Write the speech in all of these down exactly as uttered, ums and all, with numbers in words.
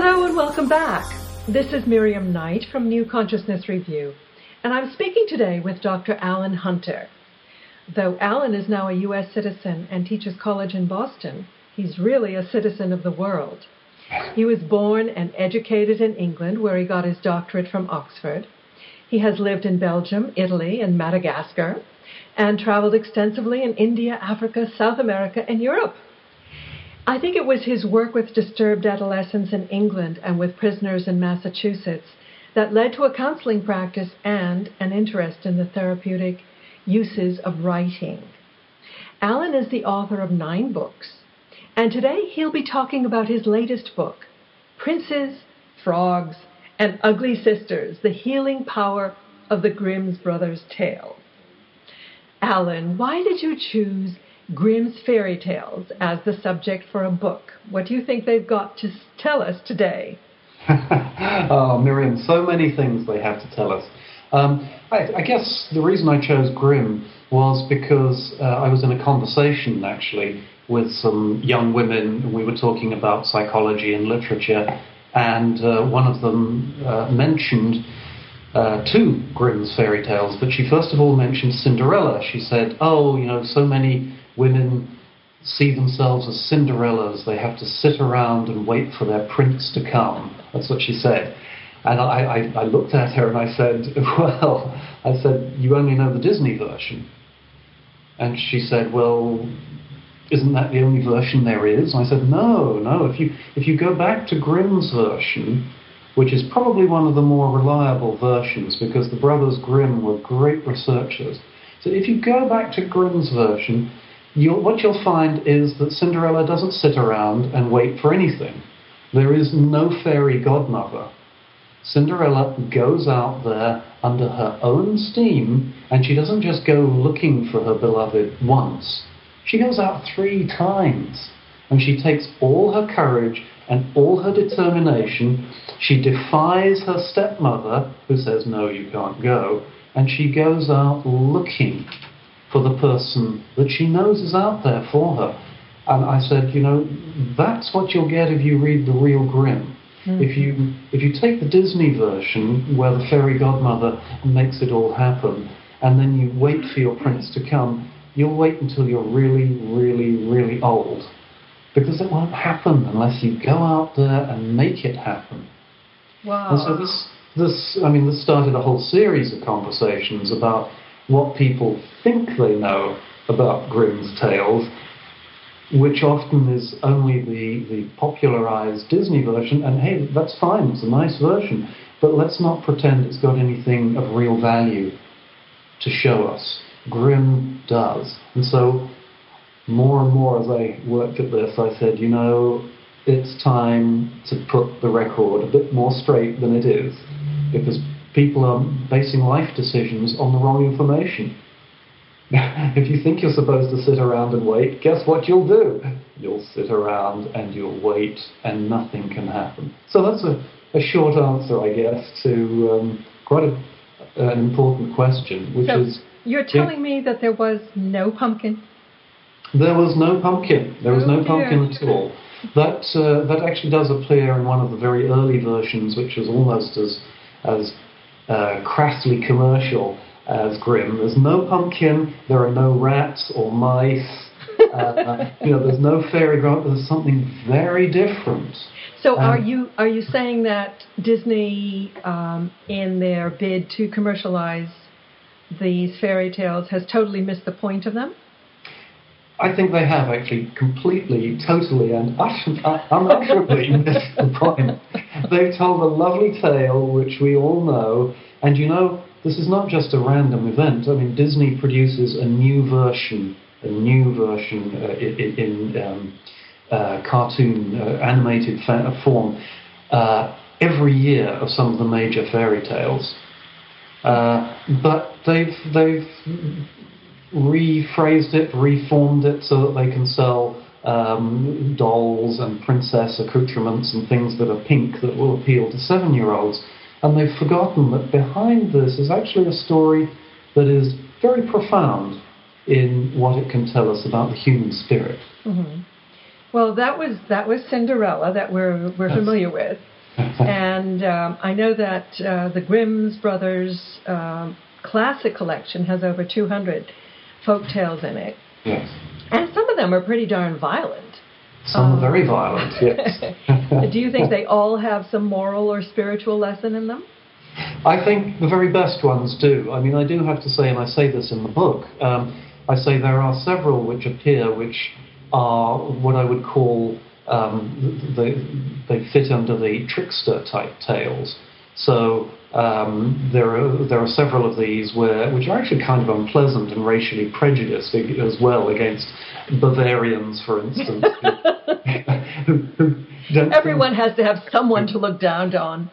Hello and welcome back. This is Miriam Knight from New Consciousness Review, and I'm speaking today with Doctor Allan Hunter. Though Allan is now a U S citizen and teaches college in Boston, he's really a citizen of the world. He was born and educated in England, where he got his doctorate from Oxford. He has lived in Belgium, Italy, and Madagascar, and traveled extensively in India, Africa, South America, and Europe. I think it was his work with disturbed adolescents in England and with prisoners in Massachusetts that led to a counseling practice and an interest in the therapeutic uses of writing. Allan is the author of nine books, and today he'll be talking about his latest book, Princes, Frogs, and Ugly Sisters, The Healing Power of the Grimm Brothers Tale. Allan, why did you choose Grimm's fairy tales as the subject for a book? What do you think they've got to tell us today? Oh, Miriam, so many things they have to tell us. Um, I, I guess the reason I chose Grimm was because uh, I was in a conversation, actually, with some young women, and we were talking about psychology and literature, and uh, one of them uh, mentioned Uh, two Grimm's fairy tales, but she first of all mentioned Cinderella. She said, oh, you know, so many women see themselves as Cinderellas. They have to sit around and wait for their prince to come. That's what she said. And I, I, I looked at her and I said, well, I said, you only know the Disney version. And she said, well, isn't that the only version there is? And I said, no, no, if you, if you go back to Grimm's version, which is probably one of the more reliable versions because the brothers Grimm were great researchers. So if you go back to Grimm's version, you'll, what you'll find is that Cinderella doesn't sit around and wait for anything. There is no fairy godmother. Cinderella goes out there under her own steam, and she doesn't just go looking for her beloved once. She goes out three times, and she takes all her courage and all her determination. She defies her stepmother, who says, no, you can't go, and she goes out looking for the person that she knows is out there for her. And I said, you know, that's what you'll get if you read the real Grimm. Mm-hmm. If you if you take the Disney version, where the fairy godmother makes it all happen, and then you wait for your prince to come, you'll wait until you're really, really, really old. Because it won't happen unless you go out there and make it happen. Wow. And so this, this, I mean, this started a whole series of conversations about what people think they know about Grimm's tales, which often is only the, the popularized Disney version, and hey, that's fine, it's a nice version, but let's not pretend it's got anything of real value to show us. Grimm does. And so more and more as I worked at this, I said, you know, it's time to put the record a bit more straight than it is, because people are basing life decisions on the wrong information. If you think you're supposed to sit around and wait, guess what you'll do? You'll sit around and you'll wait and nothing can happen. So that's a, a short answer, I guess, to um, quite a, an important question, which so is... You're telling me that there was no pumpkin? There was no pumpkin. There was no pumpkin at all. That uh, that actually does appear in one of the very early versions, which was almost as as uh, crassly commercial as Grimm. There's no pumpkin. There are no rats or mice. Uh, you know, there's no fairy godmother. There's something very different. So, um, are you are you saying that Disney, um, in their bid to commercialize these fairy tales, has totally missed the point of them? I think they have actually completely, totally, and unutterably missed the point. They've told a lovely tale, which we all know, and you know, this is not just a random event. I mean, Disney produces a new version, a new version uh, in, in um, uh, cartoon, uh, animated fa form, uh, every year of some of the major fairy tales. Uh, but they've... they've rephrased it, reformed it so that they can sell um, dolls and princess accoutrements and things that are pink that will appeal to seven-year-olds. And they've forgotten that behind this is actually a story that is very profound in what it can tell us about the human spirit. Mm-hmm. Well, that was that was Cinderella that we're we're That's... familiar with, and um, I know that uh, the Grimm Brothers um, classic collection has over two hundred folk tales in it. Yes. And some of them are pretty darn violent. Some um, are very violent. Yes. Do you think they all have some moral or spiritual lesson in them? I think the very best ones do. I mean, I do have to say, and I say this in the book, um, I say there are several which appear which are what I would call, um, they, they fit under the trickster type tales. So um, there are there are several of these where which are actually kind of unpleasant and racially prejudiced as well against Bavarians, for instance. who, who don't Everyone think... has to have someone to look down on.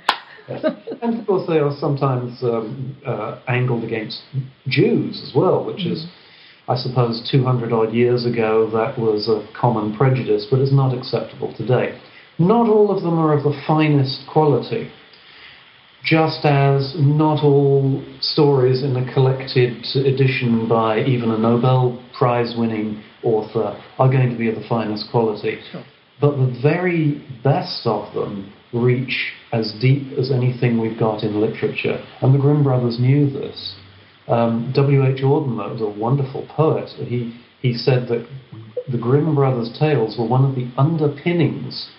Yes. And of course, they are sometimes um, uh, angled against Jews as well, which is, I suppose, two hundred odd years ago, that was a common prejudice, but is not acceptable today. Not all of them are of the finest quality, just as not all stories in a collected edition by even a Nobel Prize-winning author are going to be of the finest quality. Sure. But the very best of them reach as deep as anything we've got in literature. And the Grimm brothers knew this. Um, W H Auden, that was a wonderful poet, he, he said that the Grimm brothers' tales were one of the underpinnings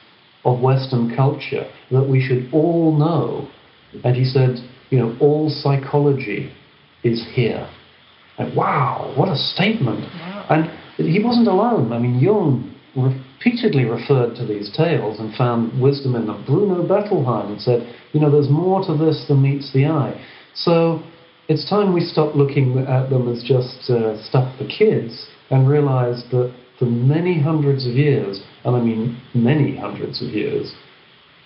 of Western culture that we should all know. And he said, you know, all psychology is here. And wow, what a statement. Wow. And he wasn't alone. I mean, Jung repeatedly referred to these tales and found wisdom in them. Bruno Bettelheim and said, you know, there's more to this than meets the eye. So it's time we stop looking at them as just uh, stuff for kids and realize that for many hundreds of years, and I mean many hundreds of years,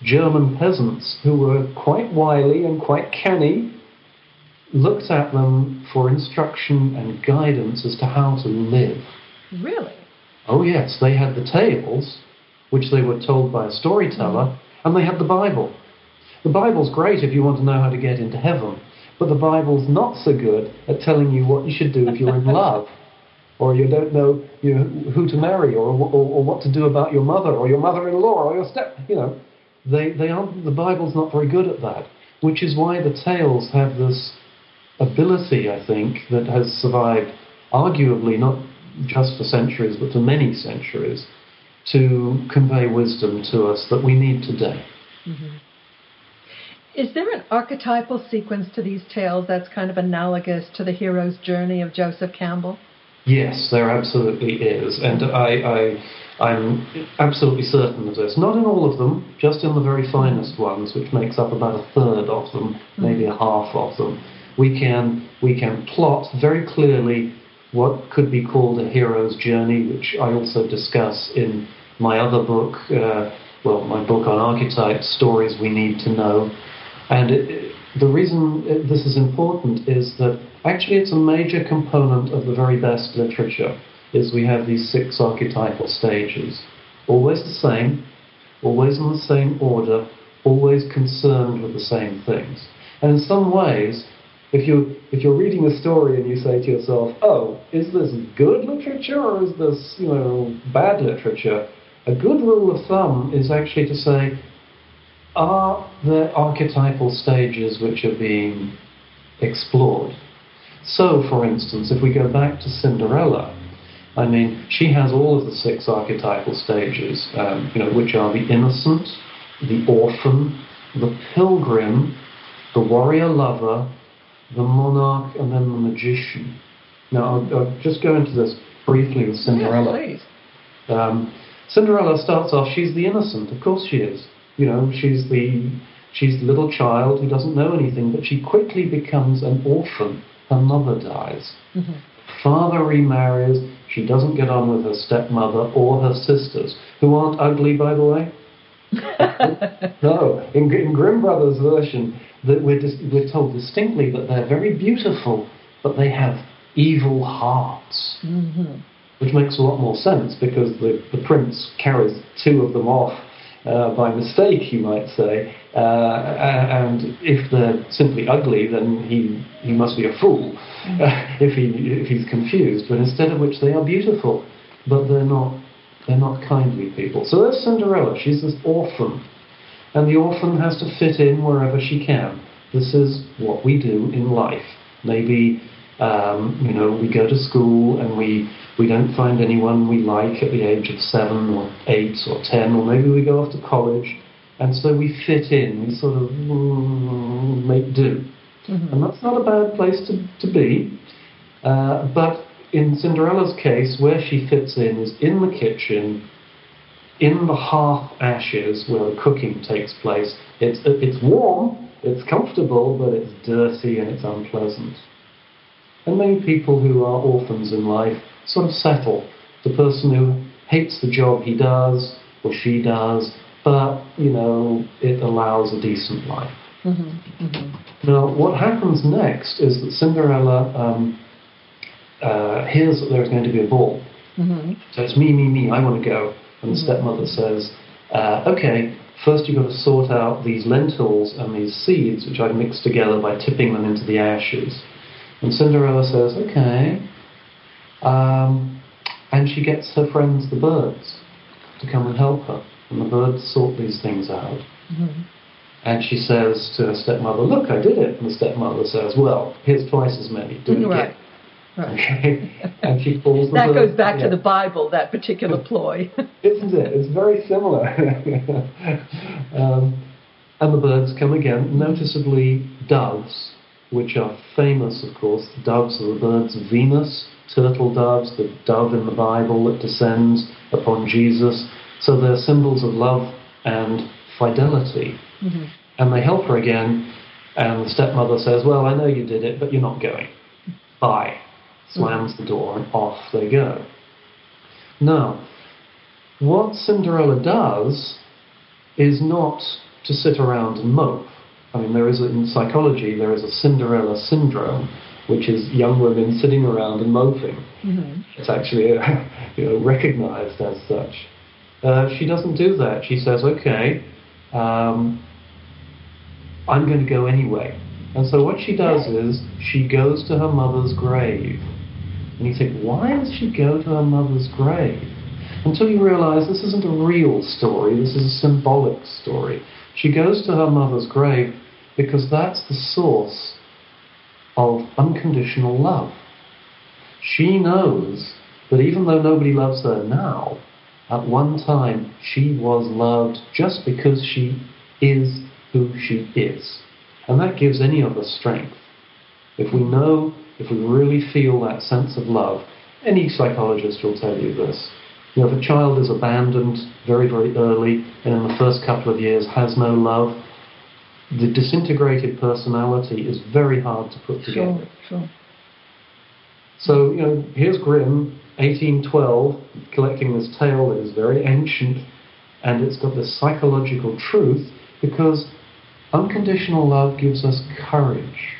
German peasants who were quite wily and quite canny looked at them for instruction and guidance as to how to live. Really? Oh yes, they had the tales, which they were told by a storyteller, and they had the Bible. The Bible's great if you want to know how to get into heaven, but the Bible's not so good at telling you what you should do if you're in love, or you don't know, you know, who to marry, or, or, or what to do about your mother, or your mother-in-law, or your step, you know. They, they aren't, the Bible's not very good at that, which is why the tales have this ability, I think, that has survived arguably not just for centuries, but for many centuries, to convey wisdom to us that we need today. Mm-hmm. Is there an archetypal sequence to these tales that's kind of analogous to the hero's journey of Joseph Campbell? Yes, there absolutely is, and I, I, I'm absolutely certain of this. Not in all of them, just in the very finest ones, which makes up about a third of them, mm-hmm. maybe a half of them. We can, we can plot very clearly what could be called a hero's journey, which I also discuss in my other book, uh, well, my book on archetypes, Stories We Need to Know. And it, it, the reason it, this is important is that actually it's a major component of the very best literature, is we have these six archetypal stages. Always the same, always in the same order, always concerned with the same things. And in some ways, If, you, if you're reading a story and you say to yourself, oh, is this good literature or is this, you know, bad literature? A good rule of thumb is actually to say, are there archetypal stages which are being explored? So, for instance, if we go back to Cinderella, I mean, she has all of the six archetypal stages, um, you know, which are the innocent, the orphan, the pilgrim, the warrior lover, the monarch, and then the magician. Now, I'll, I'll just go into this briefly with Cinderella. Yes, please. Um, Cinderella starts off, she's the innocent, of course she is. You know, she's the, she's the little child who doesn't know anything, but she quickly becomes an orphan. Her mother dies. Mm-hmm. Father remarries, she doesn't get on with her stepmother or her sisters, who aren't ugly, by the way. No, in, in Grimm Brothers' version, that we're, dis we're told distinctly that they're very beautiful, but they have evil hearts, mm-hmm. which makes a lot more sense because the, the prince carries two of them off uh, by mistake, you might say, uh, and if they're simply ugly, then he he must be a fool mm-hmm. uh, if he if he's confused. But instead of which, they are beautiful, but they're not They're not kindly people. So there's Cinderella. She's this orphan. And the orphan has to fit in wherever she can. This is what we do in life. Maybe, um, you know, we go to school and we, we don't find anyone we like at the age of seven or eight or ten, or maybe we go off to college, and so we fit in. We sort of make do. Mm-hmm. And that's not a bad place to, to be. Uh, but in Cinderella's case, where she fits in is in the kitchen, in the hearth ashes where the cooking takes place. It's, it's warm, it's comfortable, but it's dirty and it's unpleasant. And many people who are orphans in life sort of settle. The person who hates the job he does, or she does, but, you know, it allows a decent life. Mm-hmm. Mm-hmm. Now, what happens next is that Cinderella um, uh, hears that there's going to be a ball. Mm-hmm. So it's me, me, me, I want to go. And the stepmother says, uh, okay, first you've got to sort out these lentils and these seeds, which I've mixed together by tipping them into the ashes. And Cinderella says, okay. Um, and she gets her friends, the birds, to come and help her. And the birds sort these things out. Mm-hmm. And she says to her stepmother, look, I did it. And the stepmother says, well, here's twice as many. Do it right. again. Right. Okay. And she pulls the that bird. Goes back yeah. to the Bible, that particular ploy. Isn't it? It's very similar. um, and the birds come again, noticeably doves, which are famous, of course. The doves are the birds of Venus, turtle doves, the dove in the Bible that descends upon Jesus. So they're symbols of love and fidelity. Mm-hmm. And they help her again, and the stepmother says, well, I know you did it, but you're not going. Bye. Slams the door and off they go. Now, what Cinderella does is not to sit around and mope. I mean, there is a, in psychology, there is a Cinderella syndrome, which is young women sitting around and moping. Mm-hmm. It's actually you know, recognized as such. Uh, she doesn't do that. She says, okay, um, I'm going to go anyway. And so what she does is, she goes to her mother's grave. And you think, why does she go to her mother's grave? Until you realize this isn't a real story, this is a symbolic story. She goes to her mother's grave because that's the source of unconditional love. She knows that even though nobody loves her now, at one time she was loved just because she is who she is. And that gives any of us strength. If we know, if we really feel that sense of love, any psychologist will tell you this. You know, if a child is abandoned very, very early, and in the first couple of years has no love, the disintegrated personality is very hard to put together. Sure, sure. So, you know, here's Grimm, eighteen twelve, collecting this tale that is very ancient, and it's got this psychological truth, because unconditional love gives us courage.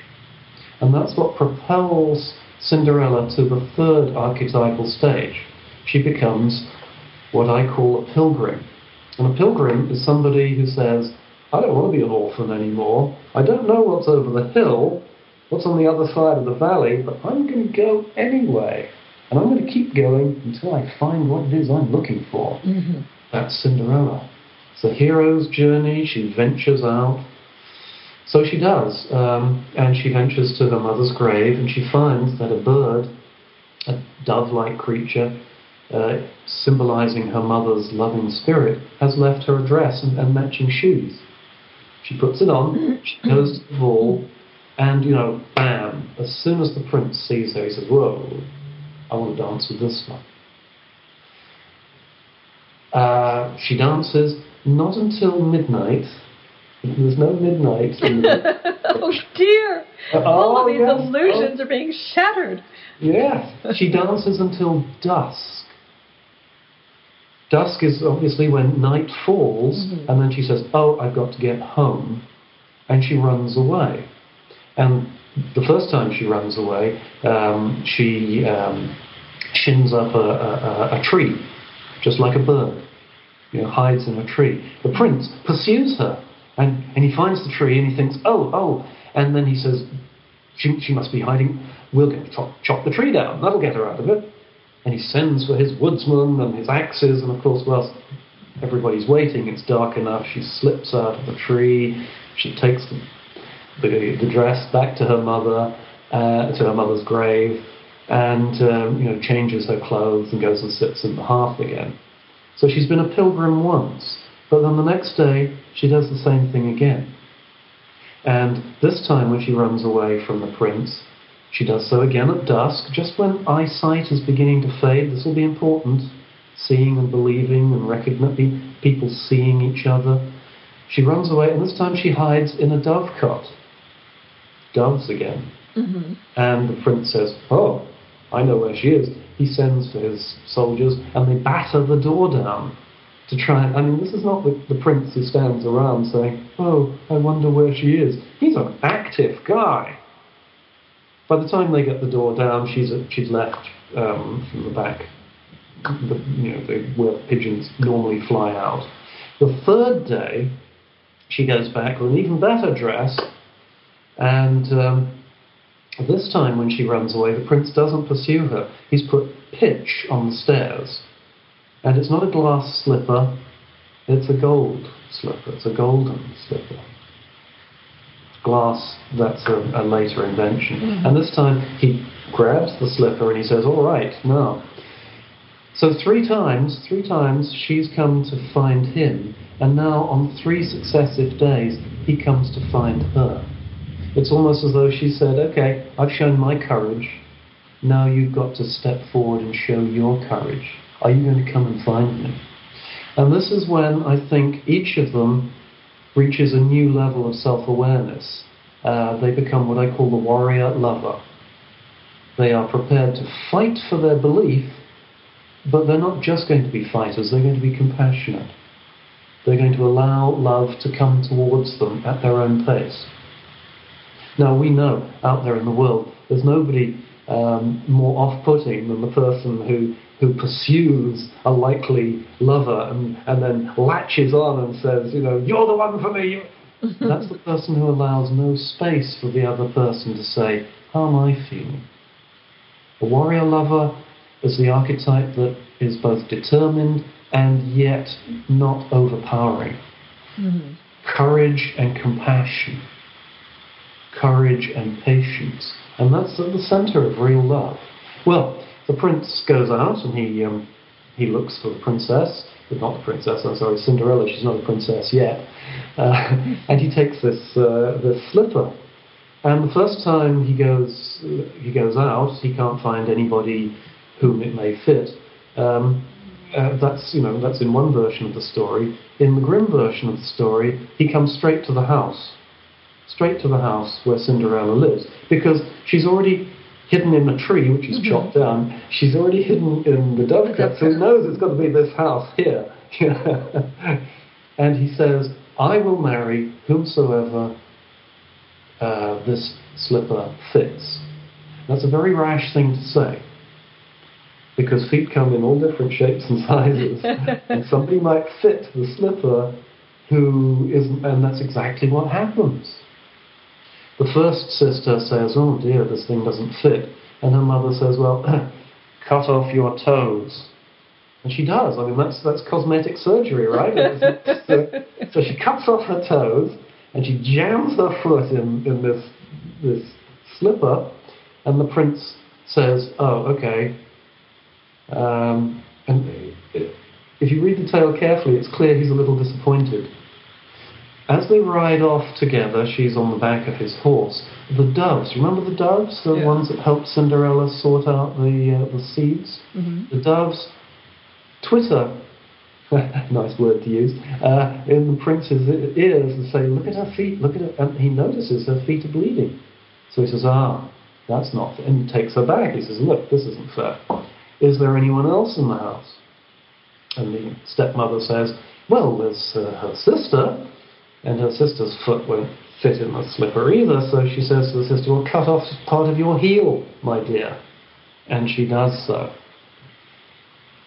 And that's what propels Cinderella to the third archetypal stage. She becomes what I call a pilgrim. And a pilgrim is somebody who says, I don't want to be an orphan anymore. I don't know what's over the hill, what's on the other side of the valley, but I'm going to go anyway. And I'm going to keep going until I find what it is I'm looking for. Mm-hmm. That's Cinderella. It's a hero's journey. She ventures out. So she does, um, and she ventures to her mother's grave, and she finds that a bird, a dove-like creature, uh, symbolizing her mother's loving spirit, has left her a dress and, and matching shoes. She puts it on, she goes to the ball, and, you know, bam, as soon as the prince sees her, he says, whoa, I want to dance with this one. Uh, she dances, not until midnight. There's no midnight. In the oh dear! Uh, All oh, of these yes. illusions oh. are being shattered. Yeah, she dances until dusk. Dusk is obviously when night falls, mm-hmm. and then she says, oh, I've got to get home. And she runs away. And the first time she runs away, um, she um, shins up a, a, a tree, just like a bird. You know, hides in a tree. The prince pursues her. And, and he finds the tree and he thinks, oh, oh. And then he says, she, she must be hiding. We'll get to chop, chop the tree down. That'll get her out of it. and he sends for his woodsman and his axes, and of course, whilst everybody's waiting, it's dark enough, she slips out of the tree, she takes the, the, the dress back to her mother, uh, to her mother's grave, and um, you know, changes her clothes and goes and sits in the hearth again. So she's been a pilgrim once, but then the next day she does the same thing again. And this time when she runs away from the prince, she does so again at dusk, just when eyesight is beginning to fade. This will be important, seeing and believing and recognizing, people seeing each other. She runs away, and this time she hides in a dove cot. Doves again. Mm-hmm. And the prince says, oh, I know where she is. He sends for his soldiers, and they batter the door down to try. I mean, this is not the, the prince who stands around saying, oh, I wonder where she is. He's an active guy. By the time they get the door down, she's a, she's left um, from the back. The, you know, the, where pigeons normally fly out. The third day, she goes back with an even better dress, and um, this time when she runs away, the prince doesn't pursue her. He's put pitch on the stairs, and it's not a glass slipper, it's a gold slipper, it's a golden slipper. Glass, that's a, a later invention. Mm-hmm. And this time he grabs the slipper and he says, all right, now. So three times, three times, she's come to find him, and now on three successive days, he comes to find her. It's almost as though she said, okay, I've shown my courage, now you've got to step forward and show your courage. Are you going to come and find me? And this is when I think each of them reaches a new level of self-awareness. Uh, they become what I call the warrior lover. They are prepared to fight for their belief, but they're not just going to be fighters, they're going to be compassionate. They're going to allow love to come towards them at their own pace. Now we know, out there in the world, there's nobody um, more off-putting than the person who, who pursues a likely lover and, and then latches on and says, you know, you're the one for me! That's the person who allows no space for the other person to say, how am I feeling? A warrior lover as the archetype that is both determined and yet not overpowering. Mm-hmm. Courage and compassion. Courage and patience. And that's at the center of real love. Well, the prince goes out and he um, he looks for the princess. But not the princess, I'm sorry, Cinderella, she's not a princess yet. Uh, and he takes this, uh, this slipper. And the first time he goes, he goes out, he can't find anybody whom it may fit. Um, uh, that's, you know, that's in one version of the story. In the Grimm version of the story, he comes straight to the house, straight to the house where Cinderella lives, because she's already hidden in a tree, which is mm-hmm. chopped down. She's already hidden in the dovecot, so he knows it's got to be this house here. And he says, I will marry whomsoever uh, this slipper fits. That's a very rash thing to say, because feet come in all different shapes and sizes, and somebody might fit the slipper who isn't, and that's exactly what happens. The first sister says, oh dear, this thing doesn't fit, and her mother says, well, cut off your toes. And she does. I mean, that's, that's cosmetic surgery, right? so, so she cuts off her toes, and she jams her foot in, in this, this slipper, and the prince says, oh, okay. Um, and if you read the tale carefully, it's clear he's a little disappointed. As they ride off together, she's on the back of his horse. The doves, remember the doves? The yeah. ones that helped Cinderella sort out the, uh, the seeds? Mm-hmm. The doves twitter, nice word to use, uh, in the prince's ears and say, look at her feet, look at her, and he notices her feet are bleeding. So he says, ah, that's not, and he takes her back. He says, look, this isn't fair. Is there anyone else in the house? And the stepmother says, well, there's uh, her sister, and her sister's foot won't fit in the slipper either, so she says to the sister, well, cut off part of your heel, my dear. And she does so.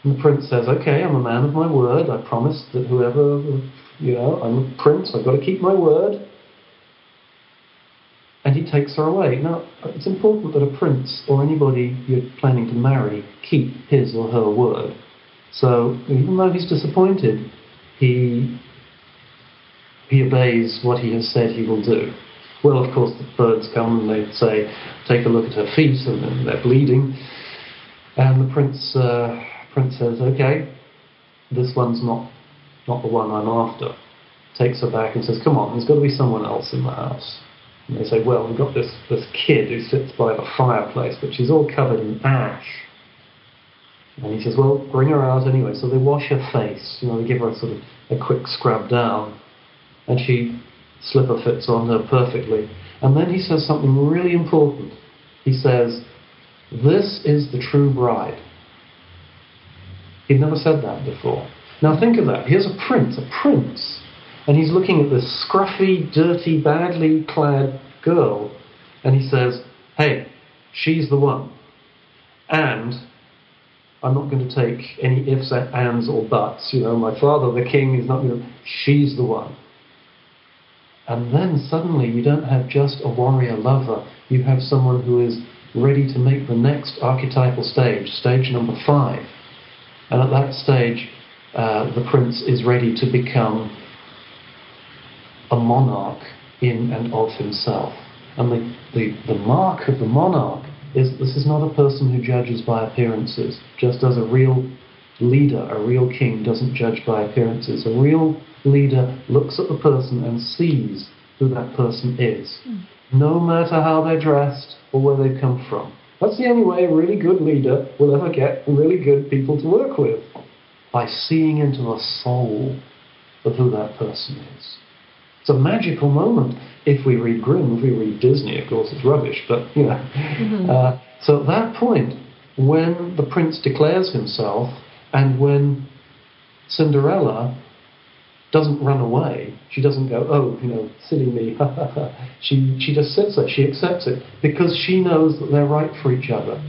And the prince says, okay, I'm a man of my word, I promised that whoever, you know, I'm a prince, I've got to keep my word. And he really takes her away. Now, it's important that a prince or anybody you're planning to marry keep his or her word. So even though he's disappointed, he he obeys what he has said he will do. Well, of course, the birds come and they say, take a look at her feet, and then they're bleeding. And the prince uh, prince says, okay, this one's not not the one I'm after. Takes her back and says, come on, there's got to be someone else in the house. And they say, well, we've got this, this kid who sits by the fireplace, but she's all covered in ash. And he says, well, bring her out anyway. So they wash her face, you know, they give her a sort of a quick scrub down, and she slipper fits on her perfectly. And then he says something really important. He says, this is the true bride. He'd never said that before. Now think of that. Here's a prince, a prince, and he's looking at this scruffy, dirty, badly clad girl, and he says, hey, she's the one. And I'm not going to take any ifs, ands, or buts. You know, my father, the king, is not going to... She's the one. And then suddenly you don't have just a warrior lover. You have someone who is ready to make the next archetypal stage, stage number five. And at that stage, uh, the prince is ready to become a monarch in and of himself. And the, the, the mark of the monarch is this is not a person who judges by appearances, just as a real leader, a real king, doesn't judge by appearances. A real leader looks at the person and sees who that person is, mm. no matter how they're dressed or where they've come from. That's the only way a really good leader will ever get really good people to work with, by seeing into the soul of who that person is. It's a magical moment. If we read Grimm, if we read Disney, of course it's rubbish, but, you know. Mm-hmm. uh, so at that point, when the prince declares himself, and when Cinderella doesn't run away, she doesn't go, oh, you know, silly me, ha ha ha. She, she just sits there, she accepts it, because she knows that they're right for each other.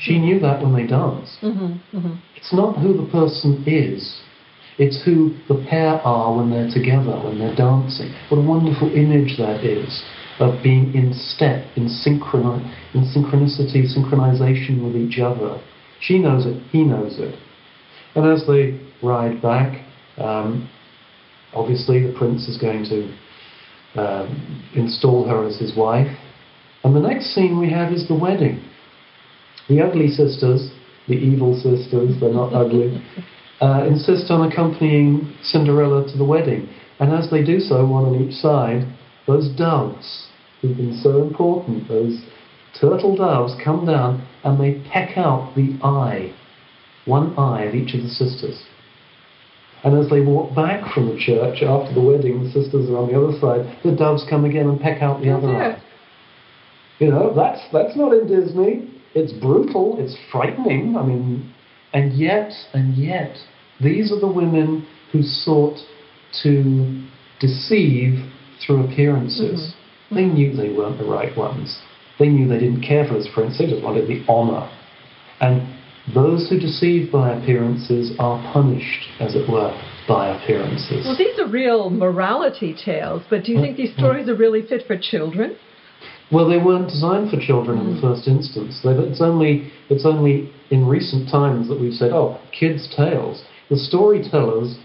She mm-hmm. knew that when they danced. Mm-hmm. Mm-hmm. It's not who the person is, it's who the pair are when they're together, when they're dancing. What a wonderful image that is, of being in step, in, synchron in synchronicity, synchronization with each other. She knows it, he knows it. And as they ride back, um, obviously the prince is going to um, install her as his wife. And the next scene we have is the wedding. The ugly sisters, the evil sisters, they're not ugly, uh, insist on accompanying Cinderella to the wedding. And as they do so, one on each side, those doves, who've been so important, those turtle doves come down and they peck out the eye, one eye of each of the sisters. And as they walk back from the church after the wedding, the sisters are on the other side, the doves come again and peck out the other eye. You know, that's, that's not in Disney. It's brutal, it's frightening, I mean, and yet, and yet, these are the women who sought to deceive through appearances. Mm-hmm. They knew they weren't the right ones. They knew they didn't care for this prince, they just wanted the honour. And those who deceive by appearances are punished, as it were, by appearances. Well, these are real morality tales, but do you think these stories are really fit for children? Well, they weren't designed for children in the first instance. It's only, it's only in recent times that we've said, oh, kids' tales. The storytellers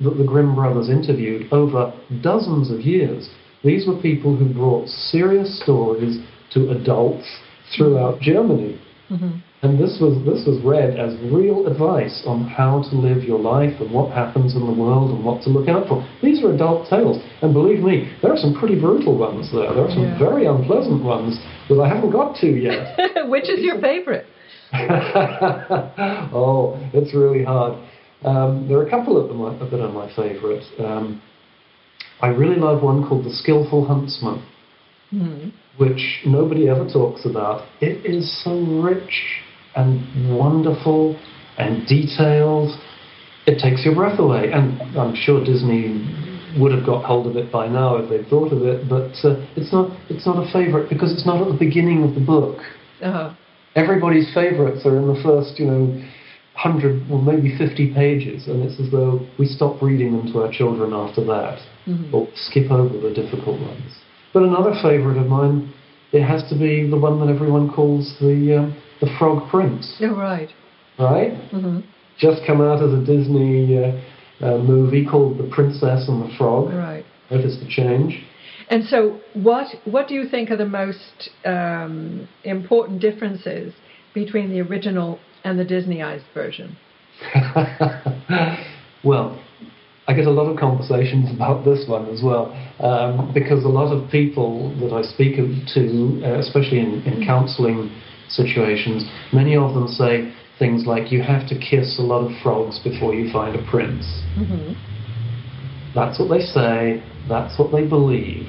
that the Grimm brothers interviewed over dozens of years, these were people who brought serious stories to adults throughout Germany. Mm-hmm. And this was, this was read as real advice on how to live your life and what happens in the world and what to look out for. These are adult tales, and believe me, there are some pretty brutal ones there. There are some yeah. very unpleasant ones that I haven't got to yet. Which is your favourite? Oh, it's really hard. Um, there are a couple of them that are my favourite. Um, I really love one called The Skillful Huntsman. Mm. Which nobody ever talks about. It is so rich and wonderful and detailed, it takes your breath away. And I'm sure Disney would have got hold of it by now if they'd thought of it, but uh, it's not it's not a favourite because it's not at the beginning of the book. Uh-huh. Everybody's favourites are in the first, you know, hundred or maybe fifty pages, and it's as though we stop reading them to our children after that, mm-hmm. or skip over the difficult ones. But another favourite of mine, it has to be the one that everyone calls the um, the Frog Prince. Oh, right. Right? Mm-hmm. Just come out as a Disney uh, uh, movie called The Princess and the Frog. Right. Notice the change. And so what, what do you think are the most um, important differences between the original and the Disneyized version? Well, I get a lot of conversations about this one as well, um, because a lot of people that I speak to, uh, especially in, in counselling situations, many of them say things like, you have to kiss a lot of frogs before you find a prince. Mm-hmm. That's what they say, that's what they believe.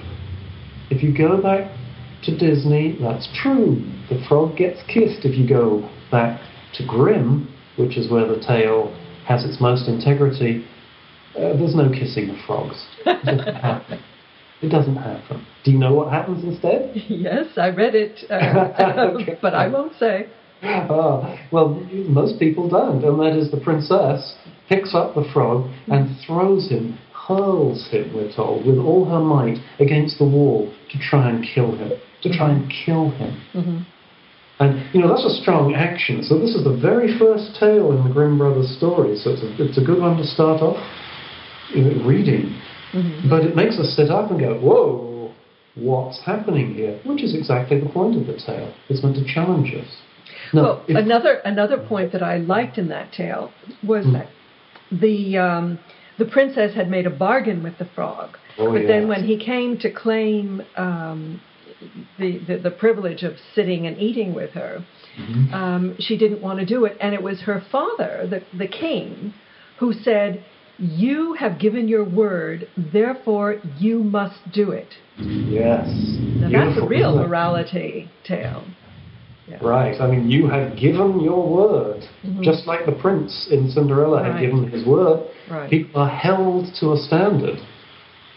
If you go back to Disney, that's true. The frog gets kissed. If you go back to Grimm, which is where the tale has its most integrity, uh, there's no kissing of frogs. It doesn't happen. It doesn't happen. Do you know what happens instead? Yes, I read it, uh, okay. But I won't say. Oh, well, most people don't, and that is the princess picks up the frog and throws him, hurls him, we're told, with all her might against the wall to try and kill him, to try and kill him. Mm-hmm. And, you know, that's a strong action. So this is the very first tale in the Grimm Brothers story, so it's a, it's a good one to start off you know, reading. Mm-hmm. But it makes us sit up and go, whoa, what's happening here? Which is exactly the point of the tale. It's meant to challenge us. No, well, if, another another point that I liked in that tale was mm. that the um, the princess had made a bargain with the frog, oh, but yes. then when he came to claim um, the, the the privilege of sitting and eating with her, mm-hmm. um, she didn't want to do it, and it was her father, the the king, who said, "You have given your word, therefore you must do it." Yes, now, that's a real morality tale. Yeah. Right, I mean, you have given your word, mm-hmm. just like the prince in Cinderella right. had given his word. Right. People are held to a standard.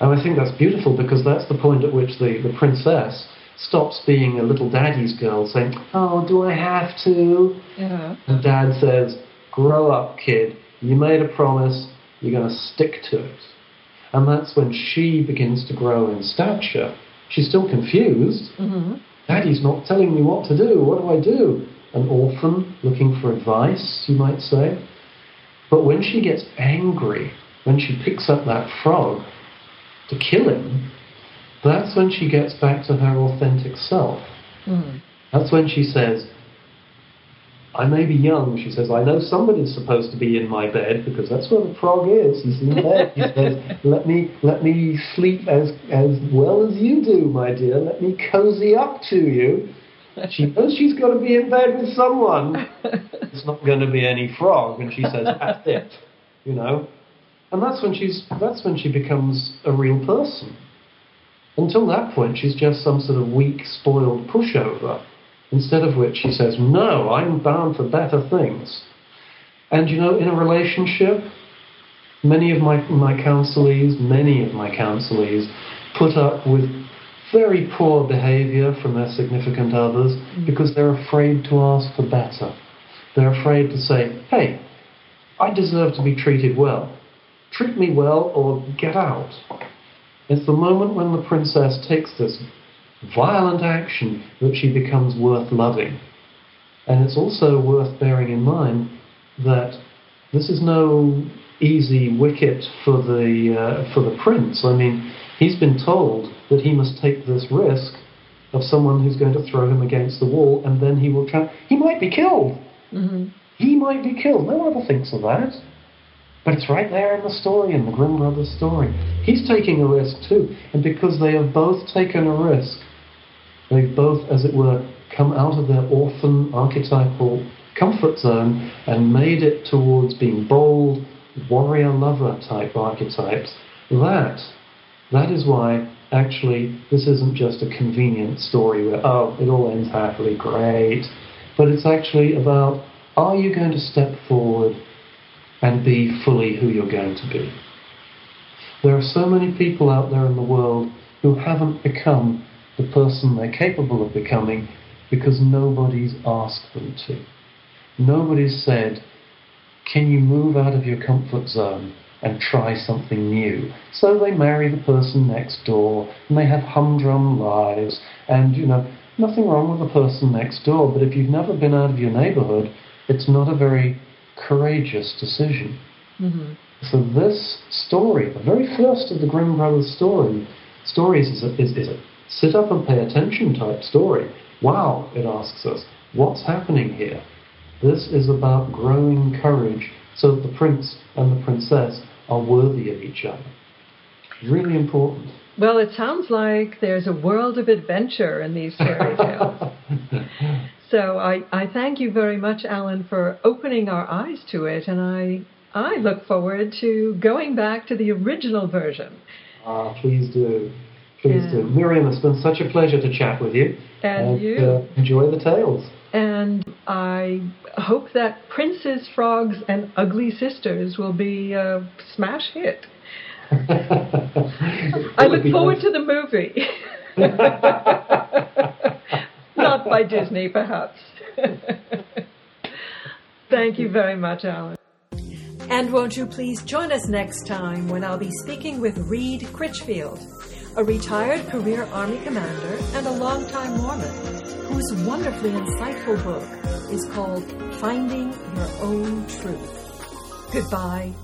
And I think that's beautiful, because that's the point at which the, the princess stops being a little daddy's girl, saying, oh, do I have to? Yeah. And dad says, grow up, kid. You made a promise. You're going to stick to it. And that's when she begins to grow in stature. She's still confused. Mm-hmm. Daddy's not telling me what to do. What do I do? An orphan looking for advice, you might say. But when she gets angry, when she picks up that frog to kill him, that's when she gets back to her authentic self. Mm. That's when she says, I may be young. She says, I know somebody's supposed to be in my bed, because that's where the frog is. He's in the bed. He says, let me, let me sleep as, as well as you do, my dear. Let me cozy up to you. She knows she's got to be in bed with someone. It's not going to be any frog. And she says, that's it, you know. And that's when she's, that's when she becomes a real person. Until that point, she's just some sort of weak, spoiled pushover. Instead of which she says, no, I'm bound for better things. And, you know, in a relationship, many of my, my counselees, many of my counselees put up with very poor behavior from their significant others mm-hmm. because they're afraid to ask for better. They're afraid to say, hey, I deserve to be treated well. Treat me well or get out. It's the moment when the princess takes this violent action that she becomes worth loving. And it's also worth bearing in mind that this is no easy wicket for the uh, for the prince. I mean, he's been told that he must take this risk of someone who's going to throw him against the wall, and then he will try. He might be killed. Mm-hmm. He might be killed. No one ever thinks of that. But it's right there in the story, in the Grimm Brothers story. He's taking a risk too, and because they have both taken a risk, they've both, as it were, come out of their orphan archetypal comfort zone and made it towards being bold, warrior-lover type archetypes. That, that is why, actually, this isn't just a convenient story where, oh, it all ends happily, great. But it's actually about, are you going to step forward and be fully who you're going to be? There are so many people out there in the world who haven't become the person they're capable of becoming because nobody's asked them to. Nobody's said, can you move out of your comfort zone and try something new. So they marry the person next door, and they have humdrum lives, and, you know, nothing wrong with the person next door, but if you've never been out of your neighborhood, it's not a very courageous decision. Mm-hmm. So this story, the very first of the Grimm Brothers story, stories is a, is, is a sit up and pay attention type story. Wow, it asks us, what's happening here? This is about growing courage so that the prince and the princess are worthy of each other. Really important. Well, it sounds like there's a world of adventure in these fairy tales. So I, I thank you very much, Allan, for opening our eyes to it, and I, I look forward to going back to the original version. Ah, uh, please do. Please and, do. Miriam, it's been such a pleasure to chat with you. And, and you. Uh, enjoy the tales. And I hope that Princes, Frogs, and Ugly Sisters will be a smash hit. I look forward nice. to the movie. Not by Disney, perhaps. Thank you very much, Allan. And won't you please join us next time when I'll be speaking with Reed Critchfield, a retired career Army commander and a longtime Mormon, whose wonderfully insightful book is called Finding Your Own Truth. Goodbye.